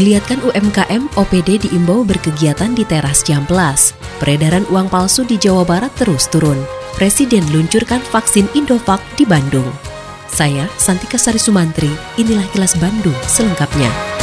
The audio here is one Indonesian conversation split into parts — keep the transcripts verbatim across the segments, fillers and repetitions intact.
Geliatkan U M K M, O P D diimbau berkegiatan di teras Cihampelas. Peredaran uang palsu di Jawa Barat terus turun. Presiden luncurkan vaksin Indovac di Bandung. Saya, Santika Sari Sumantri, inilah Kilas Bandung selengkapnya.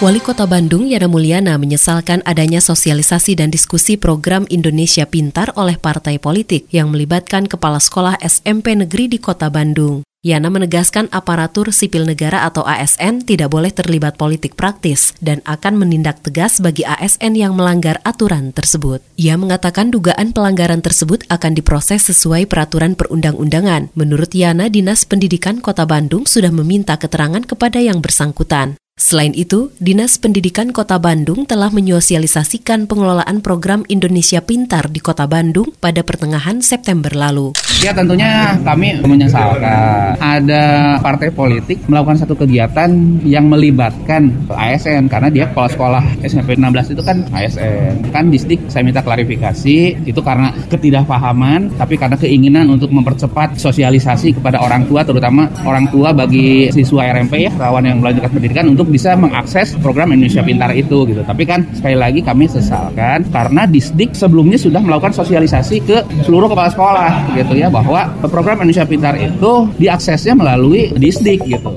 Wali Kota Bandung, Yana Mulyana, menyesalkan adanya sosialisasi dan diskusi program Indonesia Pintar oleh partai politik yang melibatkan kepala sekolah S M P negeri di Kota Bandung. Yana menegaskan aparatur sipil negara atau A S N tidak boleh terlibat politik praktis dan akan menindak tegas bagi A S N yang melanggar aturan tersebut. Ia mengatakan dugaan pelanggaran tersebut akan diproses sesuai peraturan perundang-undangan. Menurut Yana, Dinas Pendidikan Kota Bandung sudah meminta keterangan kepada yang bersangkutan. Selain itu, Dinas Pendidikan Kota Bandung telah menyosialisasikan pengelolaan program Indonesia Pintar di Kota Bandung pada pertengahan September lalu. Ya, tentunya kami menyesalkan ada partai politik melakukan satu kegiatan yang melibatkan A S N karena dia kepala sekolah S M P enam belas itu kan A S N. Kan Disdik saya minta klarifikasi itu karena ketidakpahaman tapi karena keinginan untuk mempercepat sosialisasi kepada orang tua, terutama orang tua bagi siswa R M P ya, relawan yang melanjutkan pendidikan untuk bisa mengakses program Indonesia Pintar itu gitu. Tapi kan sekali lagi kami sesalkan karena Disdik sebelumnya sudah melakukan sosialisasi ke seluruh kepala sekolah gitu ya bahwa program Indonesia Pintar itu diaksesnya melalui Disdik gitu.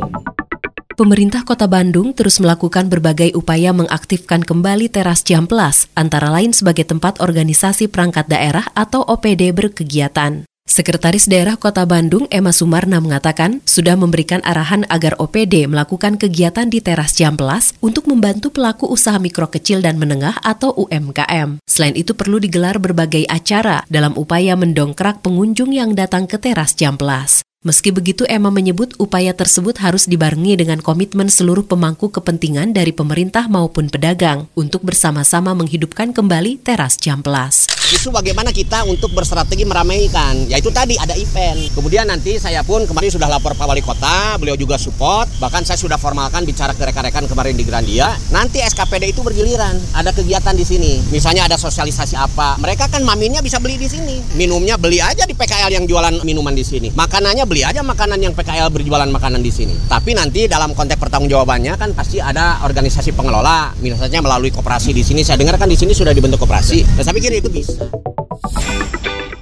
Pemerintah Kota Bandung terus melakukan berbagai upaya mengaktifkan kembali teras Cihampelas, antara lain sebagai tempat organisasi perangkat daerah atau O P D berkegiatan. Sekretaris Daerah Kota Bandung, Emma Sumarna, mengatakan sudah memberikan arahan agar O P D melakukan kegiatan di teras Cihampelas untuk membantu pelaku usaha mikro kecil dan menengah atau U M K M. Selain itu perlu digelar berbagai acara dalam upaya mendongkrak pengunjung yang datang ke teras Cihampelas. Meski begitu, Emma menyebut upaya tersebut harus dibarengi dengan komitmen seluruh pemangku kepentingan dari pemerintah maupun pedagang untuk bersama-sama menghidupkan kembali teras Cihampelas. Justru bagaimana kita untuk berstrategi meramaikan, yaitu tadi ada event. Kemudian nanti saya pun kemarin sudah lapor Pak Wali Kota, beliau juga support, bahkan saya sudah formalkan bicara ke rekan-rekan kemarin di Grandia. Nanti S K P D itu bergiliran, ada kegiatan di sini. Misalnya ada sosialisasi apa, mereka kan maminnya bisa beli di sini. Minumnya beli aja di P K L yang jualan minuman di sini. Makanannya beli aja makanan yang P K L berjualan makanan di sini. Tapi nanti dalam konteks pertanggungjawabannya kan pasti ada organisasi pengelola, misalnya melalui koperasi di sini. Saya dengar kan di sini sudah dibentuk koperasi. Nah, saya pikir itu bisa.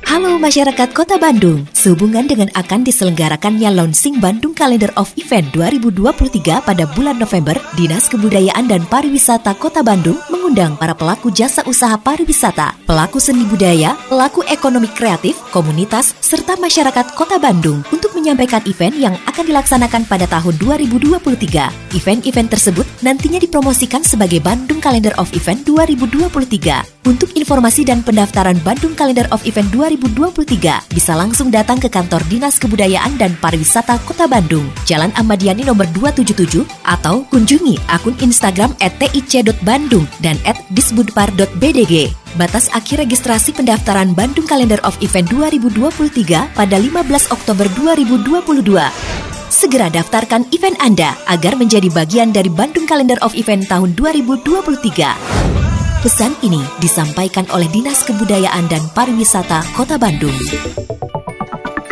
Halo masyarakat Kota Bandung, sehubungan dengan akan diselenggarakannya launching Bandung Calendar of Event dua ribu dua puluh tiga pada bulan November, Dinas Kebudayaan dan Pariwisata Kota Bandung mengundang para pelaku jasa usaha pariwisata, pelaku seni budaya, pelaku ekonomi kreatif, komunitas, serta masyarakat Kota Bandung untuk menyampaikan event yang akan dilaksanakan pada tahun dua ribu dua puluh tiga. Event-event tersebut nantinya dipromosikan sebagai Bandung Calendar of Event dua ribu dua puluh tiga. Untuk informasi dan pendaftaran Bandung Calendar of Event dua ribu dua puluh tiga bisa langsung datang ke kantor Dinas Kebudayaan dan Pariwisata Kota Bandung, Jalan Ahmad Yani nomor dua tujuh tujuh, atau kunjungi akun Instagram et t i c dot bandung dan et disbudpar dot b d g. Batas akhir registrasi pendaftaran Bandung Calendar of Event dua ribu dua puluh tiga pada lima belas Oktober dua ribu dua puluh dua. Segera daftarkan event Anda agar menjadi bagian dari Bandung Calendar of Event tahun dua ribu dua puluh tiga. Pesan ini disampaikan oleh Dinas Kebudayaan dan Pariwisata Kota Bandung.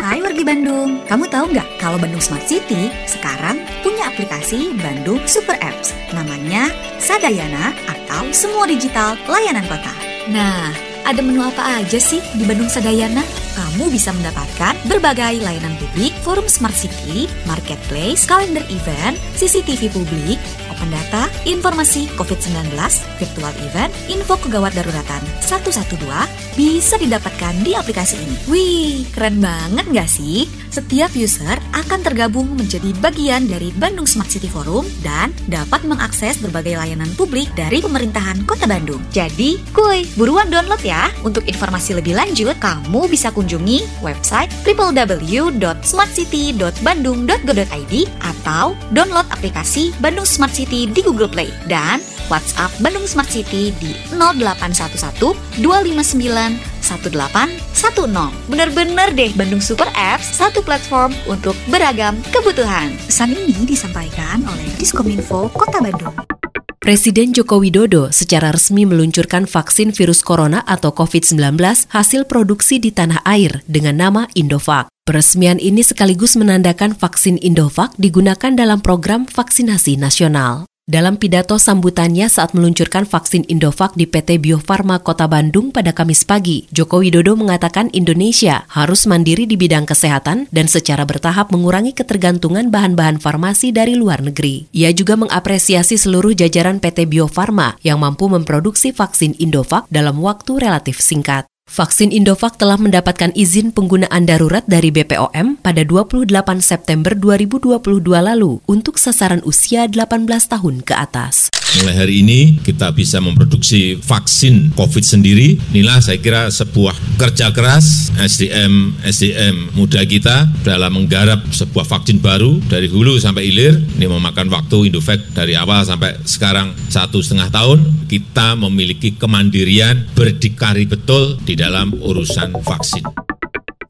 Hai wargi Bandung, kamu tahu nggak kalau Bandung Smart City sekarang punya aplikasi Bandung Super Apps, namanya Sadayana atau Semua Digital Layanan Kota. Nah, ada menu apa aja sih di Bandung Sadayana? Kamu bisa mendapatkan berbagai layanan publik, forum Smart City, marketplace, kalender event, C C T V publik, perlengkapan data, informasi covid sembilan belas, virtual event, info kegawat daruratan satu satu dua bisa didapatkan di aplikasi ini. Wih, keren banget gak sih? Setiap user akan tergabung menjadi bagian dari Bandung Smart City Forum dan dapat mengakses berbagai layanan publik dari pemerintahan Kota Bandung. Jadi, kuy, buruan download ya. Untuk informasi lebih lanjut, kamu bisa kunjungi website double-u double-u double-u dot smart city dot bandung dot go dot i d atau download aplikasi Bandung Smart City di Google Play dan WhatsApp Bandung Smart City di nol delapan satu satu dua lima sembilan satu delapan satu nol. Bener-bener deh Bandung Super Apps, satu platform untuk beragam kebutuhan. Pesan ini disampaikan oleh Diskominfo Kota Bandung. Presiden Joko Widodo secara resmi meluncurkan vaksin virus corona atau covid sembilan belas hasil produksi di tanah air dengan nama Indovac. Peresmian ini sekaligus menandakan vaksin Indovac digunakan dalam program vaksinasi nasional. Dalam pidato sambutannya saat meluncurkan vaksin Indovac di P T Bio Farma Kota Bandung pada Kamis pagi, Joko Widodo mengatakan Indonesia harus mandiri di bidang kesehatan dan secara bertahap mengurangi ketergantungan bahan-bahan farmasi dari luar negeri. Ia juga mengapresiasi seluruh jajaran P T Bio Farma yang mampu memproduksi vaksin Indovac dalam waktu relatif singkat. Vaksin Indovac telah mendapatkan izin penggunaan darurat dari B P O M pada dua puluh delapan September dua ribu dua puluh dua lalu untuk sasaran usia delapan belas tahun ke atas. Mulai hari ini kita bisa memproduksi vaksin COVID sendiri. Inilah saya kira sebuah kerja keras S D M S D M muda kita dalam menggarap sebuah vaksin baru dari hulu sampai hilir. Ini memakan waktu Indovac dari awal sampai sekarang satu setengah tahun. Kita memiliki kemandirian berdikari betul di dalam urusan vaksin.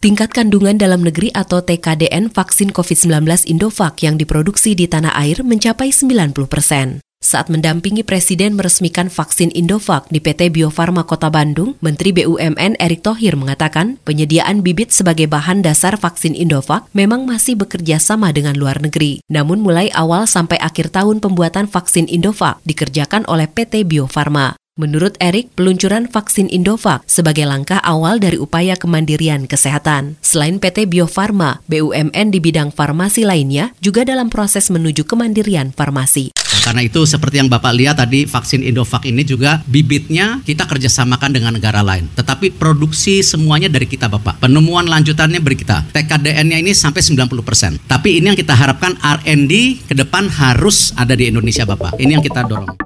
Tingkat kandungan dalam negeri atau T K D N vaksin covid sembilan belas Indovac yang diproduksi di tanah air mencapai sembilan puluh persen. Saat mendampingi Presiden meresmikan vaksin Indovac di P T Bio Farma Kota Bandung, Menteri B U M N Erick Thohir mengatakan penyediaan bibit sebagai bahan dasar vaksin Indovac memang masih bekerja sama dengan luar negeri. Namun mulai awal sampai akhir tahun pembuatan vaksin Indovac dikerjakan oleh P T Bio Farma. Menurut Erick, peluncuran vaksin Indovac sebagai langkah awal dari upaya kemandirian kesehatan. Selain P T Bio Farma, B U M N di bidang farmasi lainnya juga dalam proses menuju kemandirian farmasi. Karena itu seperti yang Bapak lihat tadi, vaksin Indovac ini juga bibitnya kita kerjasamakan dengan negara lain. Tetapi produksi semuanya dari kita, Bapak. Penemuan lanjutannya dari kita. T K D N-nya ini sampai sembilan puluh persen. Tapi ini yang kita harapkan R and D ke depan harus ada di Indonesia, Bapak. Ini yang kita dorong.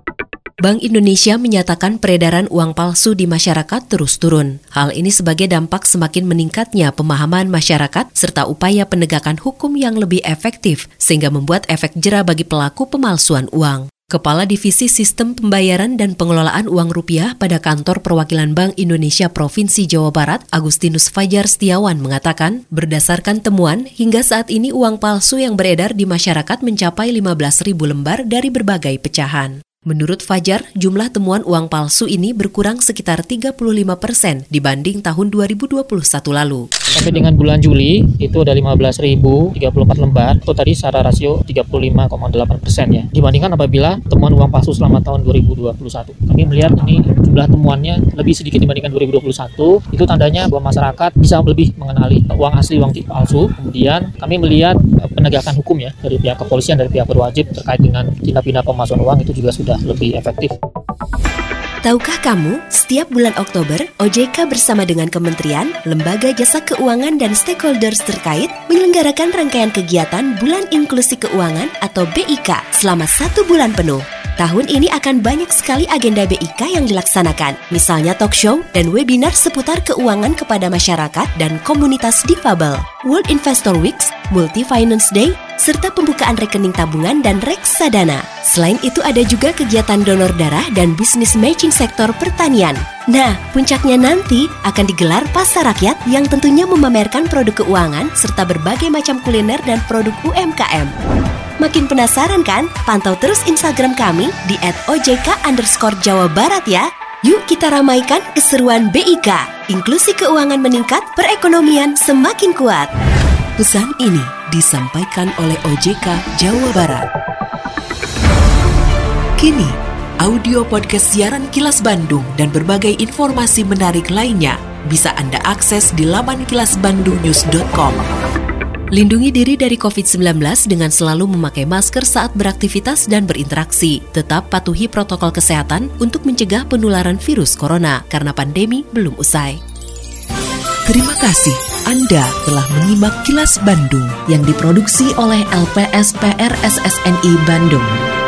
Bank Indonesia menyatakan peredaran uang palsu di masyarakat terus turun. Hal ini sebagai dampak semakin meningkatnya pemahaman masyarakat serta upaya penegakan hukum yang lebih efektif sehingga membuat efek jera bagi pelaku pemalsuan uang. Kepala Divisi Sistem Pembayaran dan Pengelolaan Uang Rupiah pada Kantor Perwakilan Bank Indonesia Provinsi Jawa Barat, Agustinus Fajar Setiawan mengatakan, berdasarkan temuan, hingga saat ini uang palsu yang beredar di masyarakat mencapai lima belas ribu lembar dari berbagai pecahan. Menurut Fajar, jumlah temuan uang palsu ini berkurang sekitar tiga puluh lima persen dibanding tahun dua ribu dua puluh satu lalu. Sampai dengan bulan Juli, itu ada lima belas ribu tiga puluh empat lembar, itu tadi secara rasio tiga puluh lima koma delapan persen ya. Dibandingkan apabila temuan uang palsu selama tahun dua ribu dua puluh satu. Kami melihat ini jumlah temuannya lebih sedikit dibandingkan dua ribu dua puluh satu, itu tandanya bahwa masyarakat bisa lebih mengenali uang asli, uang palsu. Kemudian kami melihat penegakan hukum ya, dari pihak kepolisian, dari pihak berwajib terkait dengan tindak pidana pemalsuan uang itu juga sudah lebih efektif. Tahukah kamu, setiap bulan Oktober, O J K bersama dengan Kementerian, Lembaga Jasa Keuangan dan stakeholders terkait menyelenggarakan rangkaian kegiatan Bulan Inklusi Keuangan atau B I K selama satu bulan penuh. Tahun ini akan banyak sekali agenda B I K yang dilaksanakan, misalnya talk show dan webinar seputar keuangan kepada masyarakat dan komunitas difabel, World Investor Weeks, Multi Finance Day, serta pembukaan rekening tabungan dan reksadana. Selain itu ada juga kegiatan donor darah dan bisnis matching sektor pertanian. Nah, puncaknya nanti akan digelar pasar rakyat yang tentunya memamerkan produk keuangan serta berbagai macam kuliner dan produk U M K M. Makin penasaran kan? Pantau terus Instagram kami di et o j k underscore jawa barat ya. Yuk kita ramaikan keseruan B I K. Inklusi keuangan meningkat, perekonomian semakin kuat. Pesan ini disampaikan oleh O J K Jawa Barat. Kini, audio podcast siaran Kilas Bandung dan berbagai informasi menarik lainnya bisa Anda akses di laman kilas bandung news dot com. Lindungi diri dari covid sembilan belas dengan selalu memakai masker saat beraktivitas dan berinteraksi. Tetap patuhi protokol kesehatan untuk mencegah penularan virus corona karena pandemi belum usai. Terima kasih Anda telah menyimak Kilas Bandung yang diproduksi oleh L P S P R S S N I Bandung.